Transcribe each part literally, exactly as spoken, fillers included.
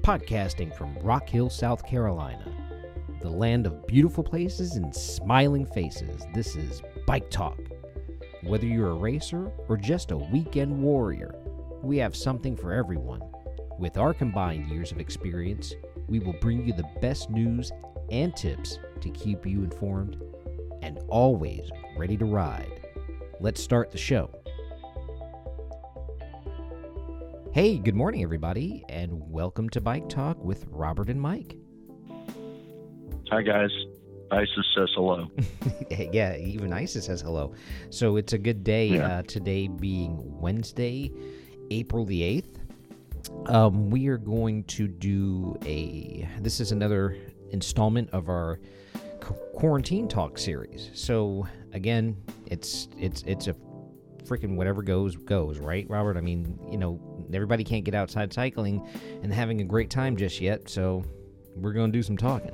Podcasting from Rock Hill, South Carolina, the land of beautiful places and smiling faces, this is Bike Talk. Whether you're a racer or just a weekend warrior, we have something for everyone. With our combined years of experience, we will bring you the best news and tips to keep you informed and always ready to ride. Let's start the show. Hey, good morning, everybody, and welcome to Bike Talk with Robert and Mike. Hi, guys. Isis says hello. Yeah, even Isis says hello. So it's a good day, yeah. uh, today being Wednesday, April the eighth. Um, we are going to do a... This is another installment of our Quarantine Talk series. So, again, it's it's it's a... freaking whatever goes goes, right, Robert? I mean, you know, everybody can't get outside cycling and having a great time just yet, so we're going to do some talking.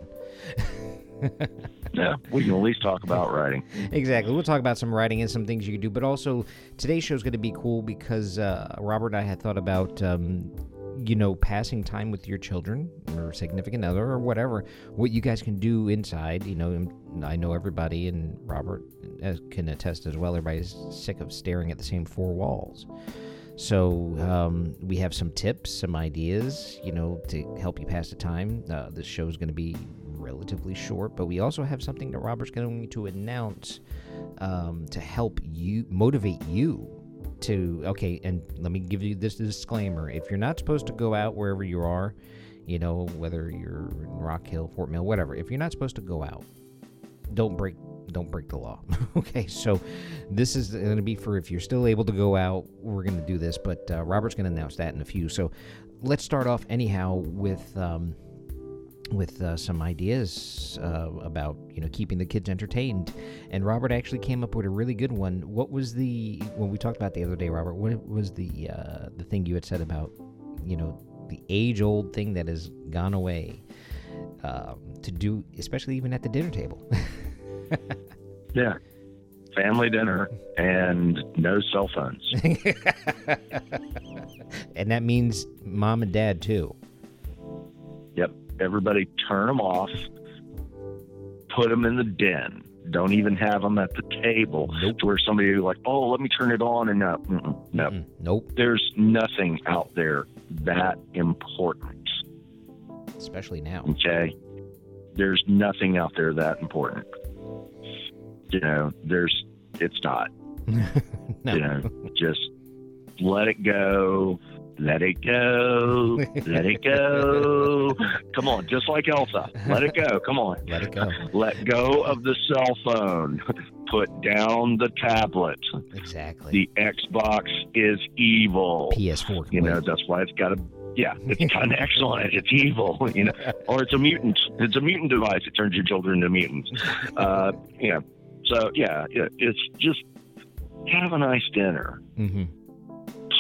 Yeah, we can at least talk about riding. Exactly. We'll talk about some riding and some things you can do, but also today's show is going to be cool because uh, Robert and I had thought about, um, you know, passing time with your children or significant other or whatever, what you guys can do inside. You know, I know everybody, and Robert can attest as well, everybody's sick of staring at the same four walls. So um, we have some tips, some ideas, you know, to help you pass the time. Uh, this show is going to be relatively short, but we also have something that Robert's going to announce um, to help you, motivate you to, okay, and let me give you this disclaimer. If you're not supposed to go out wherever you are, you know, whether you're in Rock Hill, Fort Mill, whatever, if you're not supposed to go out, don't break don't break the law. Okay, so this is going to be for if you're still able to go out, we're going to do this, but uh, Robert's going to announce that in a few. So let's start off anyhow with um, with uh, some ideas uh, about, you know, keeping the kids entertained. And Robert actually came up with a really good one. What was the, when we talked about the other day, Robert, what was the uh, the thing you had said about, you know, the age-old thing that has gone away uh, to do, especially even at the dinner table? Yeah. Family dinner and no cell phones. And that means mom and dad, too. Yep. Everybody turn them off, put them in the den. Don't even have them at the table. Nope. To where somebody would be like, oh, let me turn it on. And no, mm-mm, no. Mm-mm, nope. There's nothing out there that important. Especially now. Okay. There's nothing out there that important. You know, there's, it's not. No. You know, just let it go. Let it go. Let it go. Come on, just like Elsa. Let it go. Come on. Let it go. Let go of the cell phone. Put down the tablet. Exactly. The Xbox is evil. P S four. You know, that's why it's got a, yeah, it's got an X on it. It's evil, you know, or it's a mutant. It's a mutant device. It turns your children into mutants. Uh, you know, so, yeah, it's just have a nice dinner. Mm-hmm.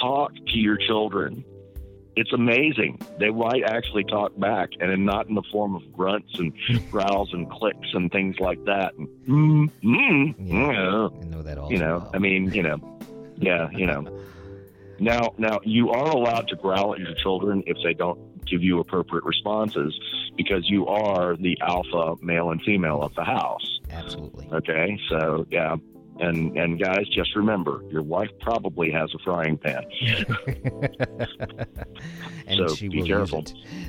Talk to your children. It's amazing. They might actually talk back, and not in the form of grunts and growls and clicks and things like that. And, mm, mm, yeah, yeah. I know that all. You know, well. I mean, you know, yeah, you know. Now, now you are allowed to growl at your children if they don't give you appropriate responses, because you are the alpha male and female of the house. Absolutely. Okay, so yeah. And and guys, just remember, your wife probably has a frying pan. And so she be will careful.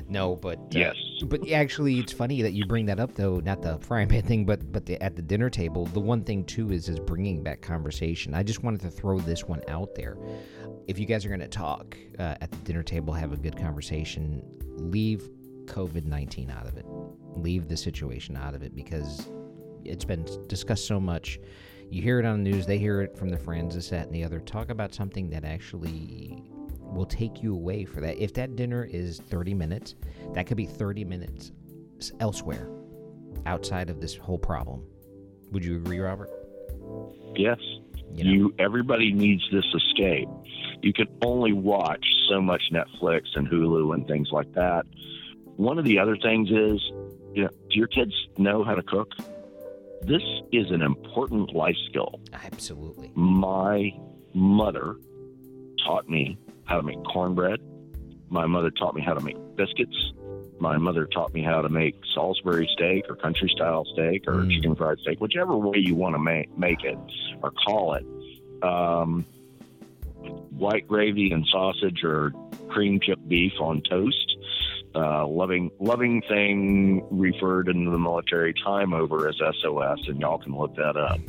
No, but uh, yes. But actually, it's funny that you bring that up, though. Not the frying pan thing, but but the, at the dinner table, the one thing too is is bringing back conversation. I just wanted to throw this one out there. If you guys are going to talk uh, at the dinner table, have a good conversation. Leave COVID nineteen out of it. Leave the situation out of it, because it's been discussed so much. You hear it on the news, they hear it from their friends, this, that, and the other. Talk about something that actually will take you away for that. If that dinner is thirty minutes, that could be thirty minutes elsewhere, outside of this whole problem. Would you agree, Robert? Yes. You know? you everybody needs this escape. You can only watch so much Netflix and Hulu and things like that. One of the other things is, you know, do your kids know how to cook? This is an important life skill. Absolutely. My mother taught me how to make cornbread, My mother taught me how to make biscuits. My mother taught me how to make Salisbury steak or country style steak or mm. chicken fried steak, whichever way you want to make, make it or call it. Um, white gravy and sausage or cream chip beef on toast. Uh, loving, loving thing referred in the military time over as S O S, and y'all can look that up.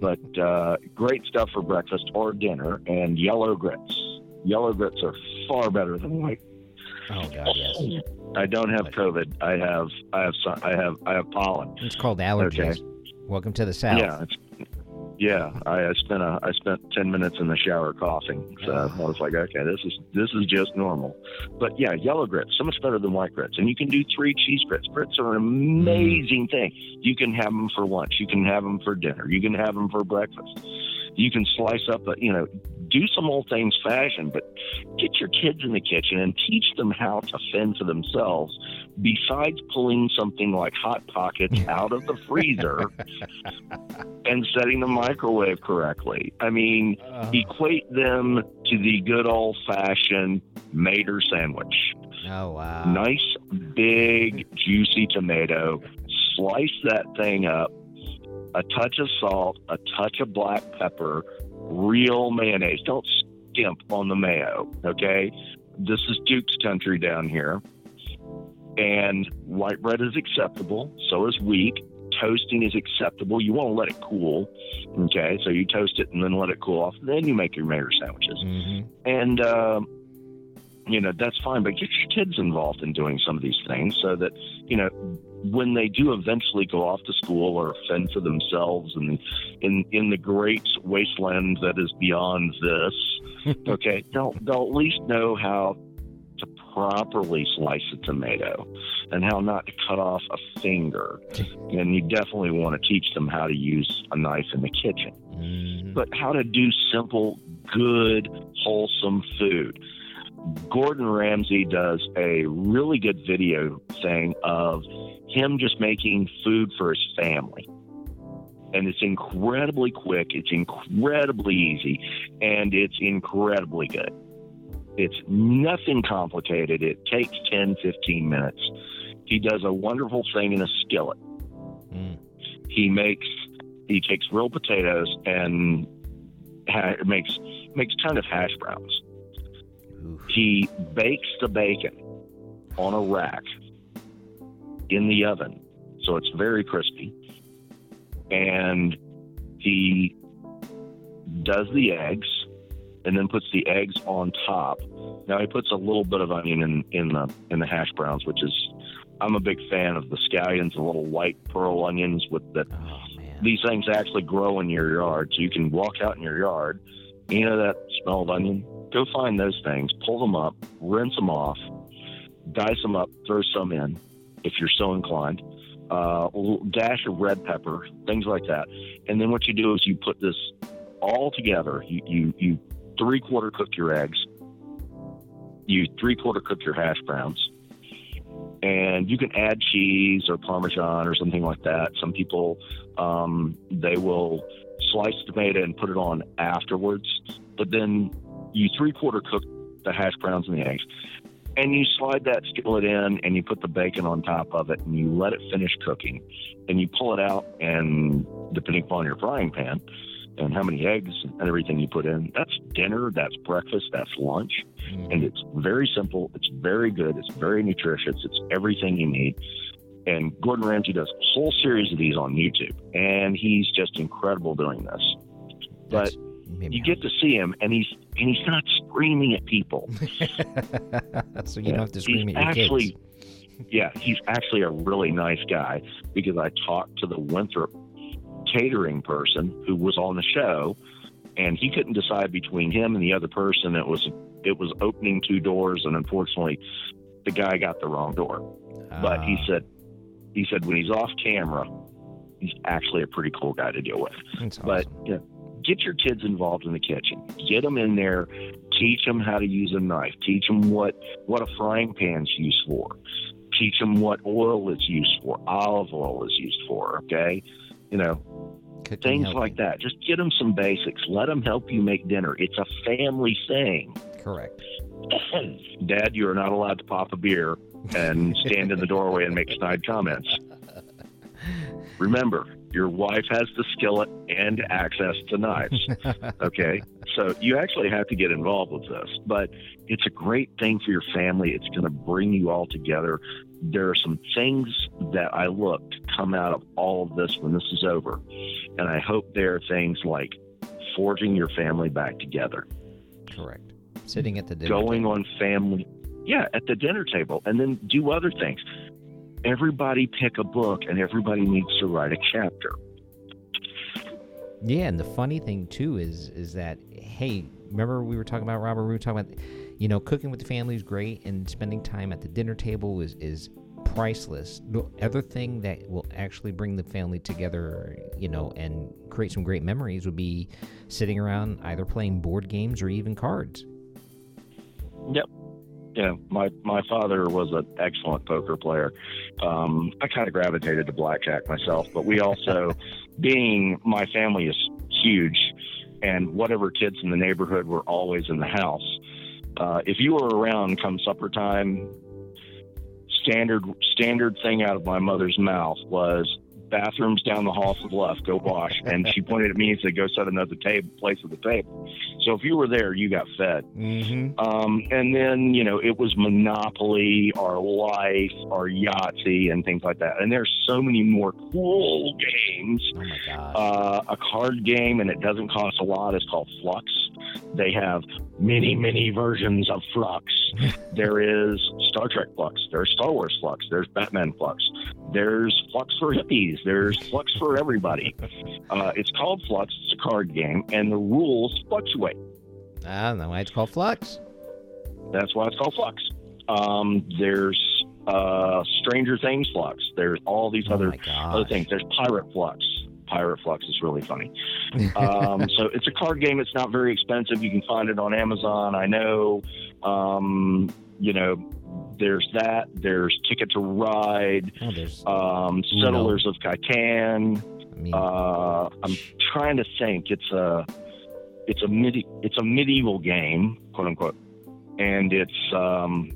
But uh, great stuff for breakfast or dinner, and yellow grits. Yellow grits are far better than white. Oh God, yes. I don't have COVID. I have, I have, I have, I have pollen. It's called allergies. Okay. Welcome to the South. Yeah, it's, yeah. I, I spent a, I spent ten minutes in the shower coughing. So I was like, okay, this is this is just normal. But yeah, yellow grits so much better than white grits, and you can do three cheese grits. Grits are an amazing thing. You can have them for lunch. You can have them for dinner. You can have them for breakfast. You can slice up, a, you know, do some old things fashion, but get your kids in the kitchen and teach them how to fend for themselves besides pulling something like Hot Pockets out of the freezer and setting the microwave correctly. I mean, uh, equate them to the good old-fashioned Mater sandwich. Oh, wow. Nice, big, juicy tomato. Slice that thing up. A touch of salt, a touch of black pepper, real mayonnaise. Don't skimp on the mayo, okay? This is Duke's country down here. And white bread is acceptable. So is wheat. Toasting is acceptable. You want to let it cool, okay? So you toast it and then let it cool off. Then you make your Mater sandwiches. Mm-hmm. And, um, you know, that's fine. But get your kids involved in doing some of these things so that, you know, when they do eventually go off to school or fend for themselves and in in the great wasteland that is beyond this, okay, they'll, they'll at least know how to properly slice a tomato and how not to cut off a finger. And you definitely want to teach them how to use a knife in the kitchen. Mm-hmm. But how to do simple, good, wholesome food. Gordon Ramsay does a really good video thing of him just making food for his family. And it's incredibly quick. It's incredibly easy. And it's incredibly good. It's nothing complicated. It takes ten, fifteen minutes. He does a wonderful thing in a skillet. Mm. He makes, he takes real potatoes and ha- makes, makes kind of hash browns. He bakes the bacon on a rack in the oven, so it's very crispy. And he does the eggs and then puts the eggs on top. Now he puts a little bit of onion in, in the in the hash browns, which is, I'm a big fan of the scallions, the little white pearl onions with that. Oh, these things actually grow in your yard, so you can walk out in your yard. You know that smell of onion? Go find those things, pull them up, rinse them off, dice them up, throw some in if you're so inclined, uh, a dash of red pepper, things like that. And then what you do is you put this all together. You, you, you three-quarter cook your eggs. You three-quarter cook your hash browns. And you can add cheese or Parmesan or something like that. Some people, um, they will slice tomato and put it on afterwards, but then you three-quarter cook the hash browns and the eggs, and you slide that skillet in, and you put the bacon on top of it, and you let it finish cooking, and you pull it out, and depending upon your frying pan and how many eggs and everything you put in, that's dinner, that's breakfast, that's lunch, and it's very simple, it's very good, it's very nutritious, it's everything you need. And Gordon Ramsay does a whole series of these on YouTube, and he's just incredible doing this. But you get to see him, and he's and he's not screaming at people. So you yeah. don't have to scream he's at your actually, kids. Yeah, he's actually a really nice guy, because I talked to the Winthrop catering person who was on the show, and he couldn't decide between him and the other person. It was it was opening two doors, and unfortunately, the guy got the wrong door. Uh, but he said he said when he's off camera, he's actually a pretty cool guy to deal with. That's awesome. But yeah. You know, get your kids involved in the kitchen. Get them in there. Teach them how to use a knife. Teach them what, what a frying pan's used for. Teach them what oil is used for. Olive oil is used for, okay? You know, Cooking things healthy. Like that. Just get them some basics. Let them help you make dinner. It's a family thing. Correct. Dad, you are not allowed to pop a beer and stand in the doorway and make snide comments. Remember, your wife has the skillet and access to knives. Okay? So you actually have to get involved with this. But it's a great thing for your family. It's going to bring you all together. There are some things that I looked come out of all of this when this is over. And I hope there are things like forging your family back together. Correct. Sitting at the dinner table. Going on family. Yeah, at the dinner table. And then do other things. Everybody pick a book, and everybody needs to write a chapter. Yeah, and the funny thing, too, is is that, hey, remember we were talking about, Robert, we were talking about, you know, cooking with the family is great, and spending time at the dinner table is, is priceless. The other thing that will actually bring the family together, you know, and create some great memories would be sitting around either playing board games or even cards. Yep. Yeah, my, my father was an excellent poker player. Um, I kind of gravitated to blackjack myself, but we also, being my family is huge, and whatever kids in the neighborhood were always in the house. Uh, if you were around come supper time, standard standard thing out of my mother's mouth was, bathrooms down the hall to the left, go wash. And she pointed at me and said, go set another table, place at the table. So if you were there, you got fed. Mm-hmm. Um, and then, you know, it was Monopoly or Life or Yahtzee and things like that. And there's so many more cool games. Oh my gosh. Uh, a card game, and it doesn't cost a lot, is called Flux. They have many, many versions of Flux. There is Star Trek Flux. There's Star Wars Flux. There's Batman Flux. There's Flux for hippies. There's Flux for everybody. Uh, it's called Flux. It's a card game, and the rules fluctuate. I don't know why it's called Flux. That's why it's called Flux. Um, there's uh, Stranger Things Flux. There's all these oh other other things. There's Pirate Flux. Pirate Flux is really funny. Um, so it's a card game. It's not very expensive. You can find it on Amazon. I know, um, you know, there's that. There's Ticket to Ride. Oh, there's um, Settlers of Catan. I mean, uh, I'm trying to think. It's a it's a midi- it's a medieval game, quote unquote, and it's um,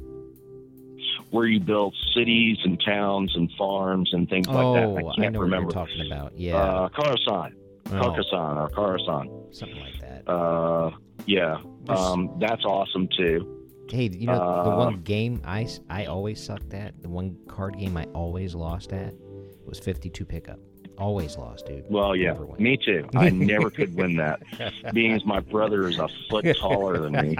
where you build cities and towns and farms and things oh, like that. I can't I know remember. What you're talking about. Yeah, uh, Carcassonne, oh. Carcassonne, or Carcassonne, something like that. Uh, yeah, um, that's awesome too. Hey, you know, uh, the one game I, I always sucked at, the one card game I always lost at, was fifty-two Pickup. Always lost, dude. Well, yeah, me too. I never could win that, being as my brother is a foot taller than me,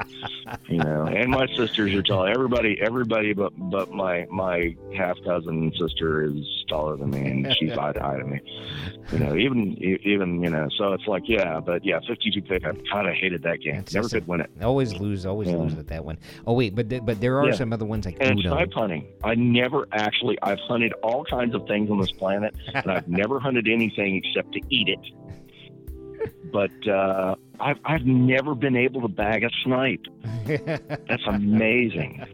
you know, and my sisters are tall. Everybody, everybody but but my my half cousin sister is taller than me, and she's eye to eye to me. You know, even even you know, so it's like yeah, but yeah, fifty-two Pick. I kind of hated that game. That's never could a, win it. Always lose, always yeah. lose with that one. Oh wait, but th- but there are yeah. some other ones like and Uno. Snipe hunting. I never actually. I've hunted all kinds of things on this planet, and I've never hunted anything except to eat it. But uh, I've, I've never been able to bag a snipe. That's amazing.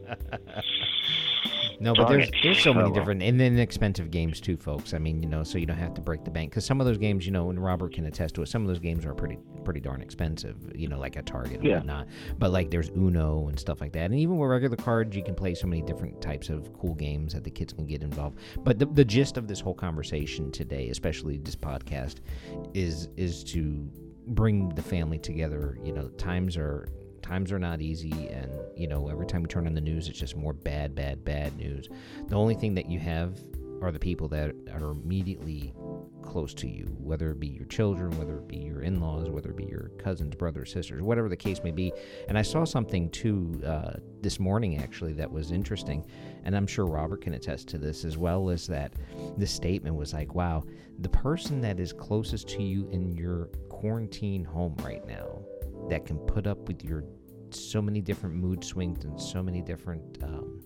No, but there's, there's so many different, and then expensive games too, folks. I mean, you know, so you don't have to break the bank. Because some of those games, you know, and Robert can attest to it, some of those games are pretty pretty darn expensive, you know, like at Target and yeah. whatnot. But, like, there's Uno and stuff like that. And even with regular cards, you can play so many different types of cool games that the kids can get involved. But the, the gist of this whole conversation today, especially this podcast, is is to bring the family together. You know, times are... Times are not easy, and, you know, every time we turn on the news, it's just more bad, bad, bad news. The only thing that you have are the people that are immediately close to you, whether it be your children, whether it be your in-laws, whether it be your cousins, brothers, sisters, whatever the case may be. And I saw something, too, uh, this morning, actually, that was interesting, and I'm sure Robert can attest to this as well, is that the statement was like, wow, the person that is closest to you in your quarantine home right now that can put up with your so many different mood swings and so many different, um,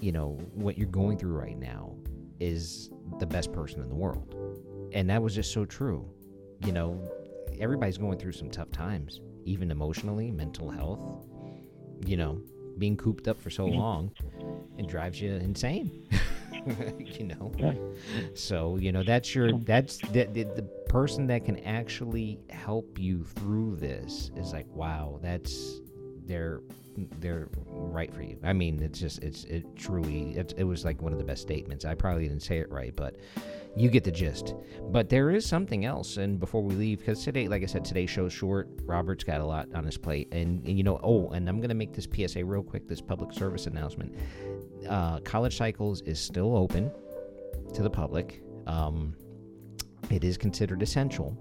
you know, what you're going through right now is the best person in the world. And that was just so true. You know, everybody's going through some tough times, even emotionally, mental health, you know, being cooped up for so long, it drives you insane. you know. Yeah. So, you know, that's your, that's the, the, the person that can actually help you through this is like, wow, that's, they're, they're right for you. I mean, it's just, it's, it truly, it, it was like one of the best statements. I probably didn't say it right, but you get the gist. But there is something else, and before we leave, because today, like I said, today's show's short. Robert's got a lot on his plate, and, and you know, oh, and I'm going to make this P S A real quick, this public service announcement. Uh, College Cycles is still open to the public. Um, it is considered essential,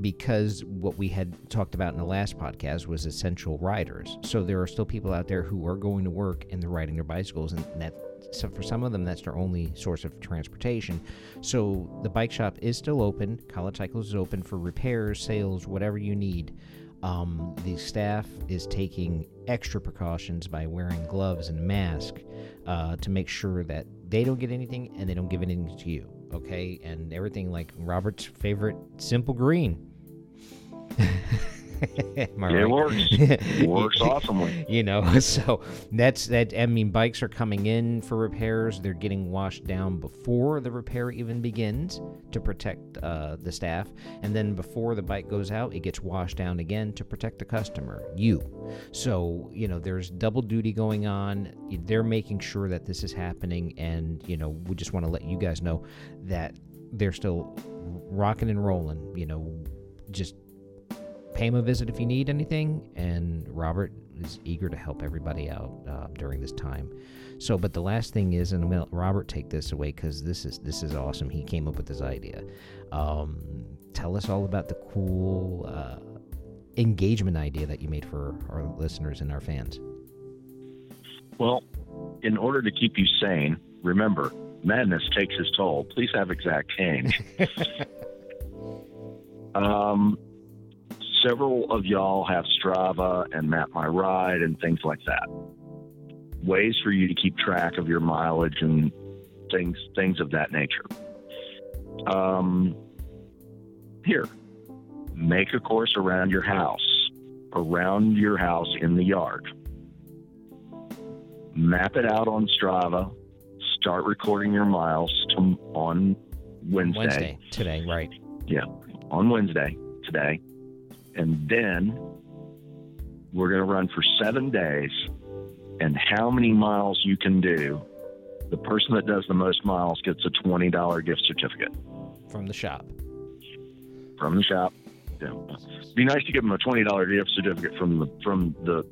because what we had talked about in the last podcast was essential riders. So there are still people out there who are going to work and they're riding their bicycles, and that, so for some of them, that's their only source of transportation. So the bike shop is still open. College Cycles is open for repairs, sales, whatever you need. Um, the staff is taking extra precautions by wearing gloves and masks uh, to make sure that they don't get anything and they don't give anything to you. Okay, and everything like Robert's favorite, Simple Green. Am I right? It works. It works awesomely. You know, so that's that. I mean, bikes are coming in for repairs. They're getting washed down before the repair even begins to protect uh, the staff. And then before the bike goes out, it gets washed down again to protect the customer, you. So, you know, there's double duty going on. They're making sure that this is happening. And, you know, we just want to let you guys know that they're still rocking and rolling, you know, just pay him a visit if you need anything, and Robert is eager to help everybody out uh, during this time. So, but the last thing is, and I'm gonna let Robert take this away because this is this is awesome. He came up with this idea. Um, tell us all about the cool uh, engagement idea that you made for our listeners and our fans. Well, in order to keep you sane, remember, madness takes its toll. Please have exact change. um. Several of y'all have Strava and Map My Ride and things like that. Ways for you to keep track of your mileage and things things of that nature. Um, here, make a course around your house, around your house in the yard. Map it out on Strava. Start recording your miles to, on Wednesday. Wednesday, today, right. Yeah, on Wednesday, today. And then we're going to run for seven days. And how many miles you can do, the person that does the most miles gets a twenty dollars gift certificate. From the shop. From the shop. Yeah. It'd be nice to give them a twenty dollars gift certificate from the, from the,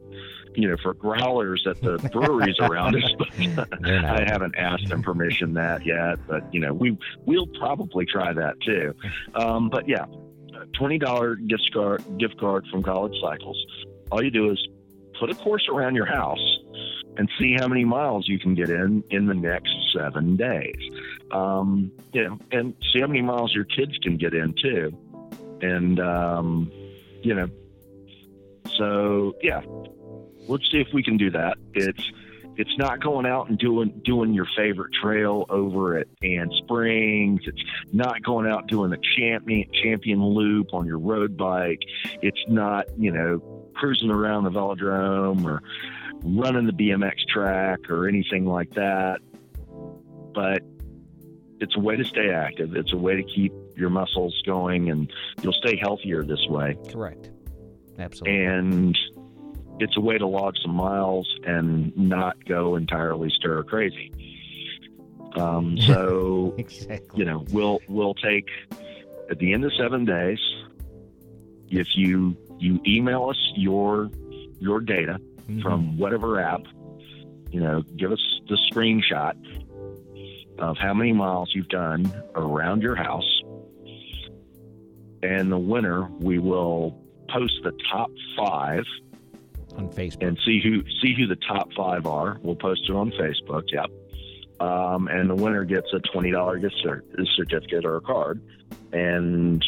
you know, for growlers at the breweries around us. But I haven't asked them permission that yet. But, you know, we, we'll probably try that too. Um, but, yeah. twenty dollars gift card, gift card from College Cycles. All you do is put a course around your house and see how many miles you can get in in the next seven days. Um, you know, and see how many miles your kids can get in too. And, um, you know, so yeah, let's see if we can do that. It's, It's not going out and doing doing your favorite trail over at Ann Springs. It's not going out doing the champion champion loop on your road bike. It's not, you know, cruising around the velodrome or running the B M X track or anything like that. But it's a way to stay active. It's a way to keep your muscles going, and you'll stay healthier this way. Correct. Absolutely. And it's a way to log some miles and not go entirely stir crazy. Um, so, exactly. You know, we'll, we'll take at the end of seven days, if you, you email us your, your data mm-hmm. from whatever app, you know, give us the screenshot of how many miles you've done around your house. And the winner, we will post the top five on Facebook and see who see who the top five are. We'll post it on Facebook. Yep. Um, and the winner gets a twenty dollars gift certificate or a card, and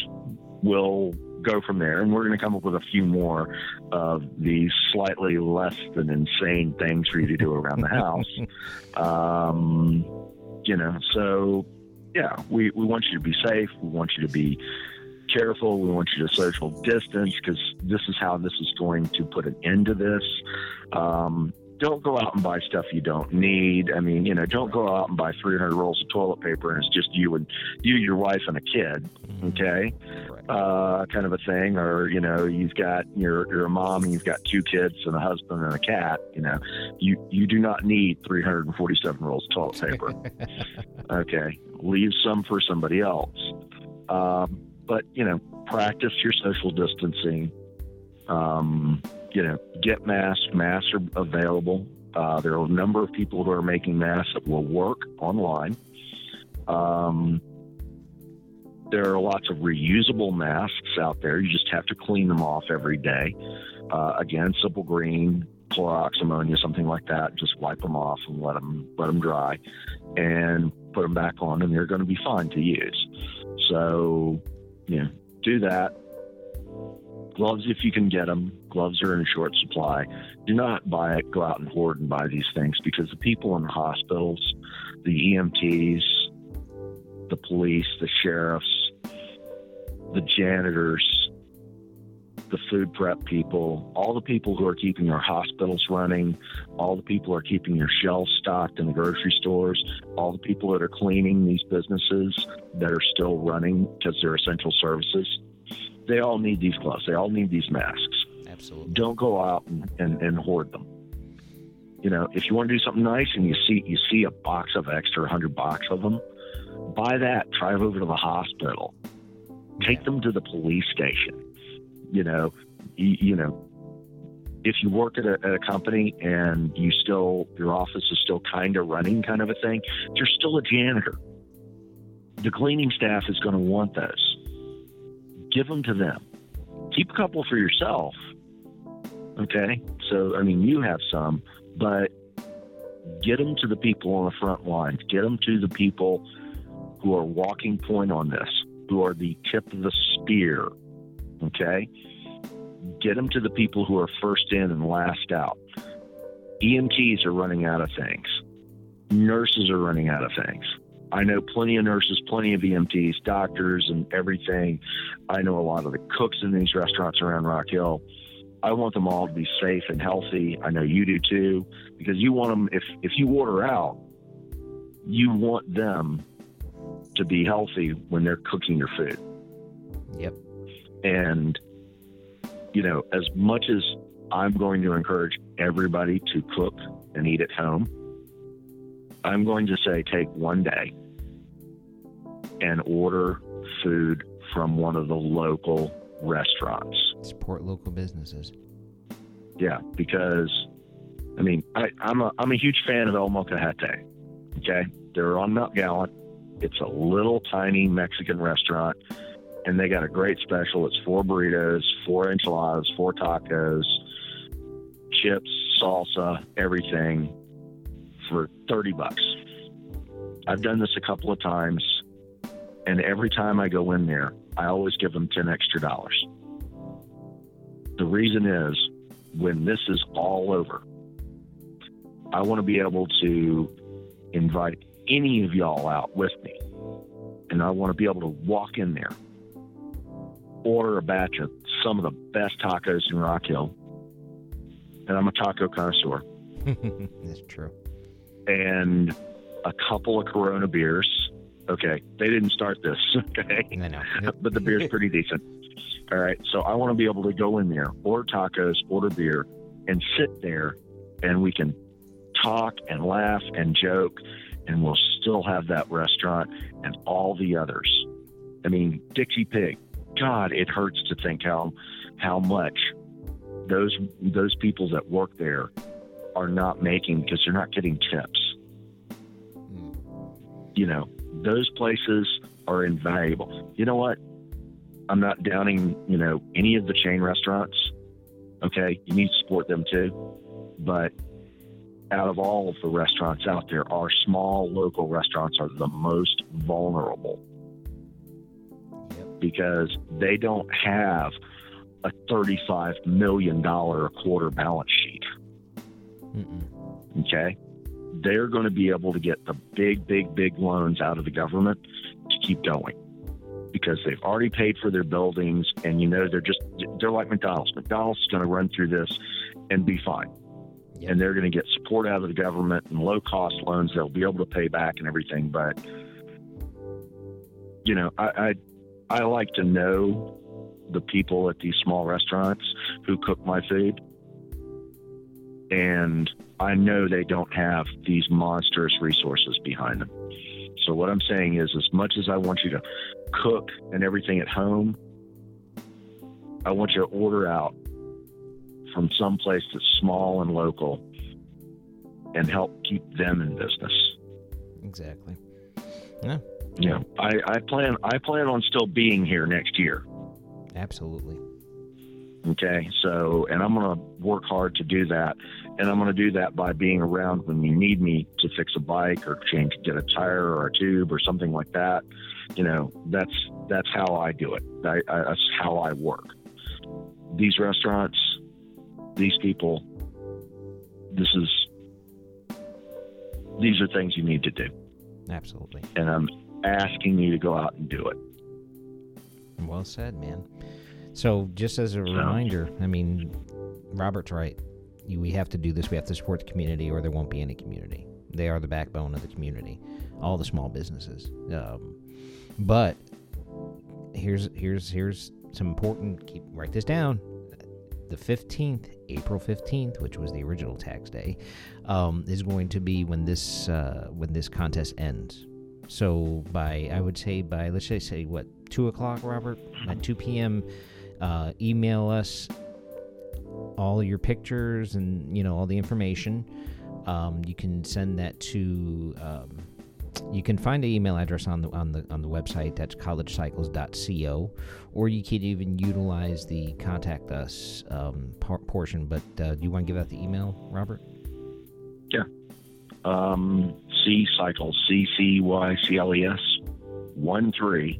we'll go from there. And we're going to come up with a few more of these slightly less than insane things for you to do around the house. um, you know, so yeah, we, we want you to be safe. We want you to be careful. We want you to social distance, because this is how this is going to put an end to this. Um, don't go out and buy stuff you don't need. I mean, you know, don't go out and buy three hundred rolls of toilet paper and it's just you and you, your wife, and a kid, okay? Right. Uh, kind of a thing. Or, you know, you've got, you're, you're a mom and you've got two kids and a husband and a cat, you know. You, you do not need three hundred forty-seven rolls of toilet paper, okay? Leave some for somebody else. Um, but, you know, practice your social distancing. Um, you know, get masks. Masks are available. Uh, there are a number of people who are making masks that will work online. Um, there are lots of reusable masks out there. You just have to clean them off every day. Uh, again, Simple Green, Clorox, ammonia, something like that. Just wipe them off and let them, let them dry and put them back on, and they're going to be fine to use. So, you know, do that. Gloves, if you can get them. Gloves are in short supply. Do not buy it, go out and hoard and buy these things, because the people in the hospitals, the E M Ts, the police, the sheriffs, the janitors, the food prep people, all the people who are keeping our hospitals running, all the people who are keeping your shelves stocked in the grocery stores, all the people that are cleaning these businesses that are still running because they're essential services, they all need these gloves. They all need these masks. Absolutely. Don't go out and, and, and hoard them. You know, if you want to do something nice and you see you see a box of extra, one hundred box of them, buy that, drive over to the hospital, take them to the police station. You know, you, you know, if you work at a, at a company and you still, your office is still kind of running, kind of a thing, you're still a janitor. The cleaning staff is going to want those. Give them to them. Keep a couple for yourself. Okay? So, I mean, you have some, but get them to the people on the front lines. Get them to the people who are walking point on this, who are the tip of the spear. Okay? Get them to the people who are first in and last out. E M Ts are running out of things. Nurses are running out of things. I know plenty of nurses, plenty of E M Ts, doctors, and everything. I know a lot of the cooks in these restaurants around Rock Hill. I want them all to be safe and healthy. I know you do too, because you want them, if, if you order out, you want them to be healthy when they're cooking your food. Yep. And, you know, as much as I'm going to encourage everybody to cook and eat at home, I'm going to say take one day and order food from one of the local restaurants. Support local businesses. Yeah, because, I mean, I, I'm a I'm a huge fan of El Mocahete, okay? They're on Mount Gallant. It's a little tiny Mexican restaurant, and they got a great special. It's four burritos, four enchiladas, four tacos, chips, salsa, everything, for thirty bucks. I've done this a couple of times, and every time I go in there, I always give them ten extra dollars. The reason is, when this is all over, I want to be able to invite any of y'all out with me, and I want to be able to walk in there, order a batch of some of the best tacos in Rock Hill, and I'm a taco connoisseur. That's true. And a couple of Corona beers. Okay, they didn't start this, okay? I know. But the beer's pretty decent. All right, so I want to be able to go in there, order tacos, order beer, and sit there, and we can talk and laugh and joke, and we'll still have that restaurant and all the others. I mean, Dixie Pig, God, it hurts to think how how much those those people that work there are not making, because they're not getting tips. Mm. You know, those places are invaluable. You know what? I'm not downing, you know, any of the chain restaurants. Okay. You need to support them too. But out of all of the restaurants out there, our small local restaurants are the most vulnerable. Yep. Because they don't have a thirty-five million dollars a quarter balance sheet. Mm-mm. Okay, they're going to be able to get the big, big, big loans out of the government to keep going, because they've already paid for their buildings, and you know they're just—they're like McDonald's. McDonald's is going to run through this and be fine. Yep. And they're going to get support out of the government and low-cost loans they'll be able to pay back and everything. But, you know, I, I I like to know the people at these small restaurants who cook my food. And I know they don't have these monstrous resources behind them. So what I'm saying is, as much as I want you to cook and everything at home, I want you to order out from some place that's small and local and help keep them in business. Exactly. Yeah. Yeah. I, I plan I plan on still being here next year. Absolutely. Okay. So, and I'm going to work hard to do that. And I'm going to do that by being around when you need me to fix a bike or change, get a tire or a tube or something like that. You know, that's, that's how I do it. I, I, that's how I work. These restaurants, these people, this is, these are things you need to do. Absolutely. And I'm asking you to go out and do it. Well said, man. So just as a reminder, I mean, Robert's right. We have to do this. We have to support the community, or there won't be any community. They are the backbone of the community, all the small businesses. Um, but here's here's here's some important. Keep write this down. The fifteenth, April fifteenth, which was the original tax day, um, is going to be when this uh, when this contest ends. So by I would say by let's say say what two o'clock, Robert, at two p.m. Uh, email us all your pictures and, you know, all the information. Um, you can send that to. Um, you can find an email address on the on the on the website. That's college cycles dot co, or you could even utilize the contact us um, par- portion. But uh, do you want to give out the email, Robert? Yeah. Um, C Cycles, C C Y C L E S, one three.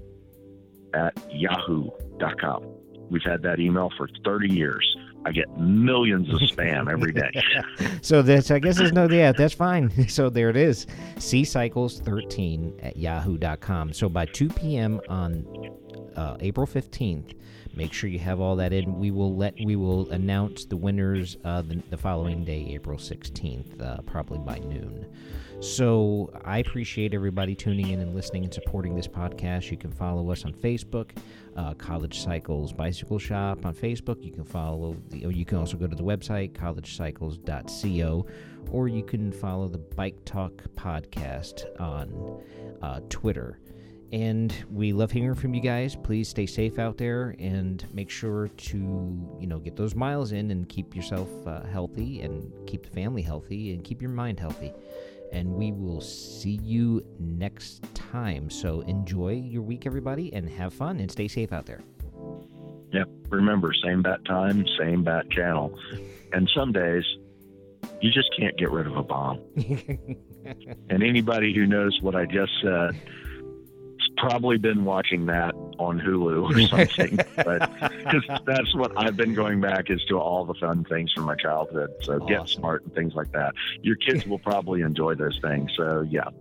at yahoo dot com. We've had that email for thirty years. I get millions of spam every day. So that's, I guess there's no, yeah, that's fine. So there it is. C cycles thirteen at yahoo dot com. So by two p.m. on uh, April fifteenth, make sure you have all that in. We will let, we will announce the winners uh, the, the following day, April sixteenth, uh, probably by noon. So I appreciate everybody tuning in and listening and supporting this podcast. You can follow us on Facebook, uh, College Cycles Bicycle Shop on Facebook. You can follow the, or you can also go to the website, college cycles dot co, or you can follow the Bike Talk podcast on uh, Twitter. And we love hearing from you guys. Please stay safe out there and make sure to, you know, get those miles in and keep yourself uh, healthy and keep the family healthy and keep your mind healthy. And we will see you next time. So enjoy your week, everybody, and have fun and stay safe out there. Yep. Remember, same bat time, same bat channel. And some days you just can't get rid of a bomb. And anybody who knows what I just said, probably been watching that on Hulu or something, but cause that's what I've been going back is to all the fun things from my childhood. So awesome. Get Smart and things like that. Your kids will probably enjoy those things. So yeah, all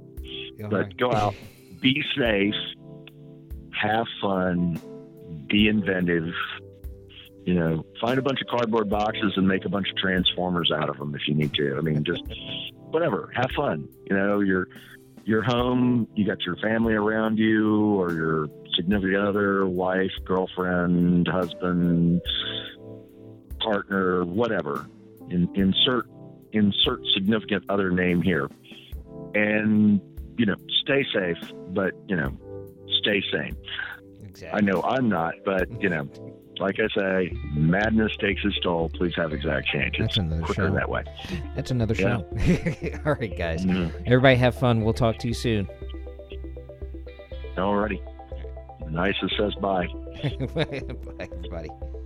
but right. Go out, be safe, have fun, be inventive, you know, find a bunch of cardboard boxes and make a bunch of transformers out of them if you need to. I mean, just whatever, have fun. You know, you're, You're home, you got your family around you or your significant other, wife, girlfriend, husband, partner, whatever. In, insert insert significant other name here. And, you know, stay safe, but, you know, stay sane. Exactly. I know I'm not, but, you know, like I say, madness takes its toll. Please have exact change. That's another quicker show. That way. That's another yeah. show. All right, guys. Mm-hmm. Everybody have fun. We'll talk to you soon. All righty. Nice. It says bye. Bye, everybody.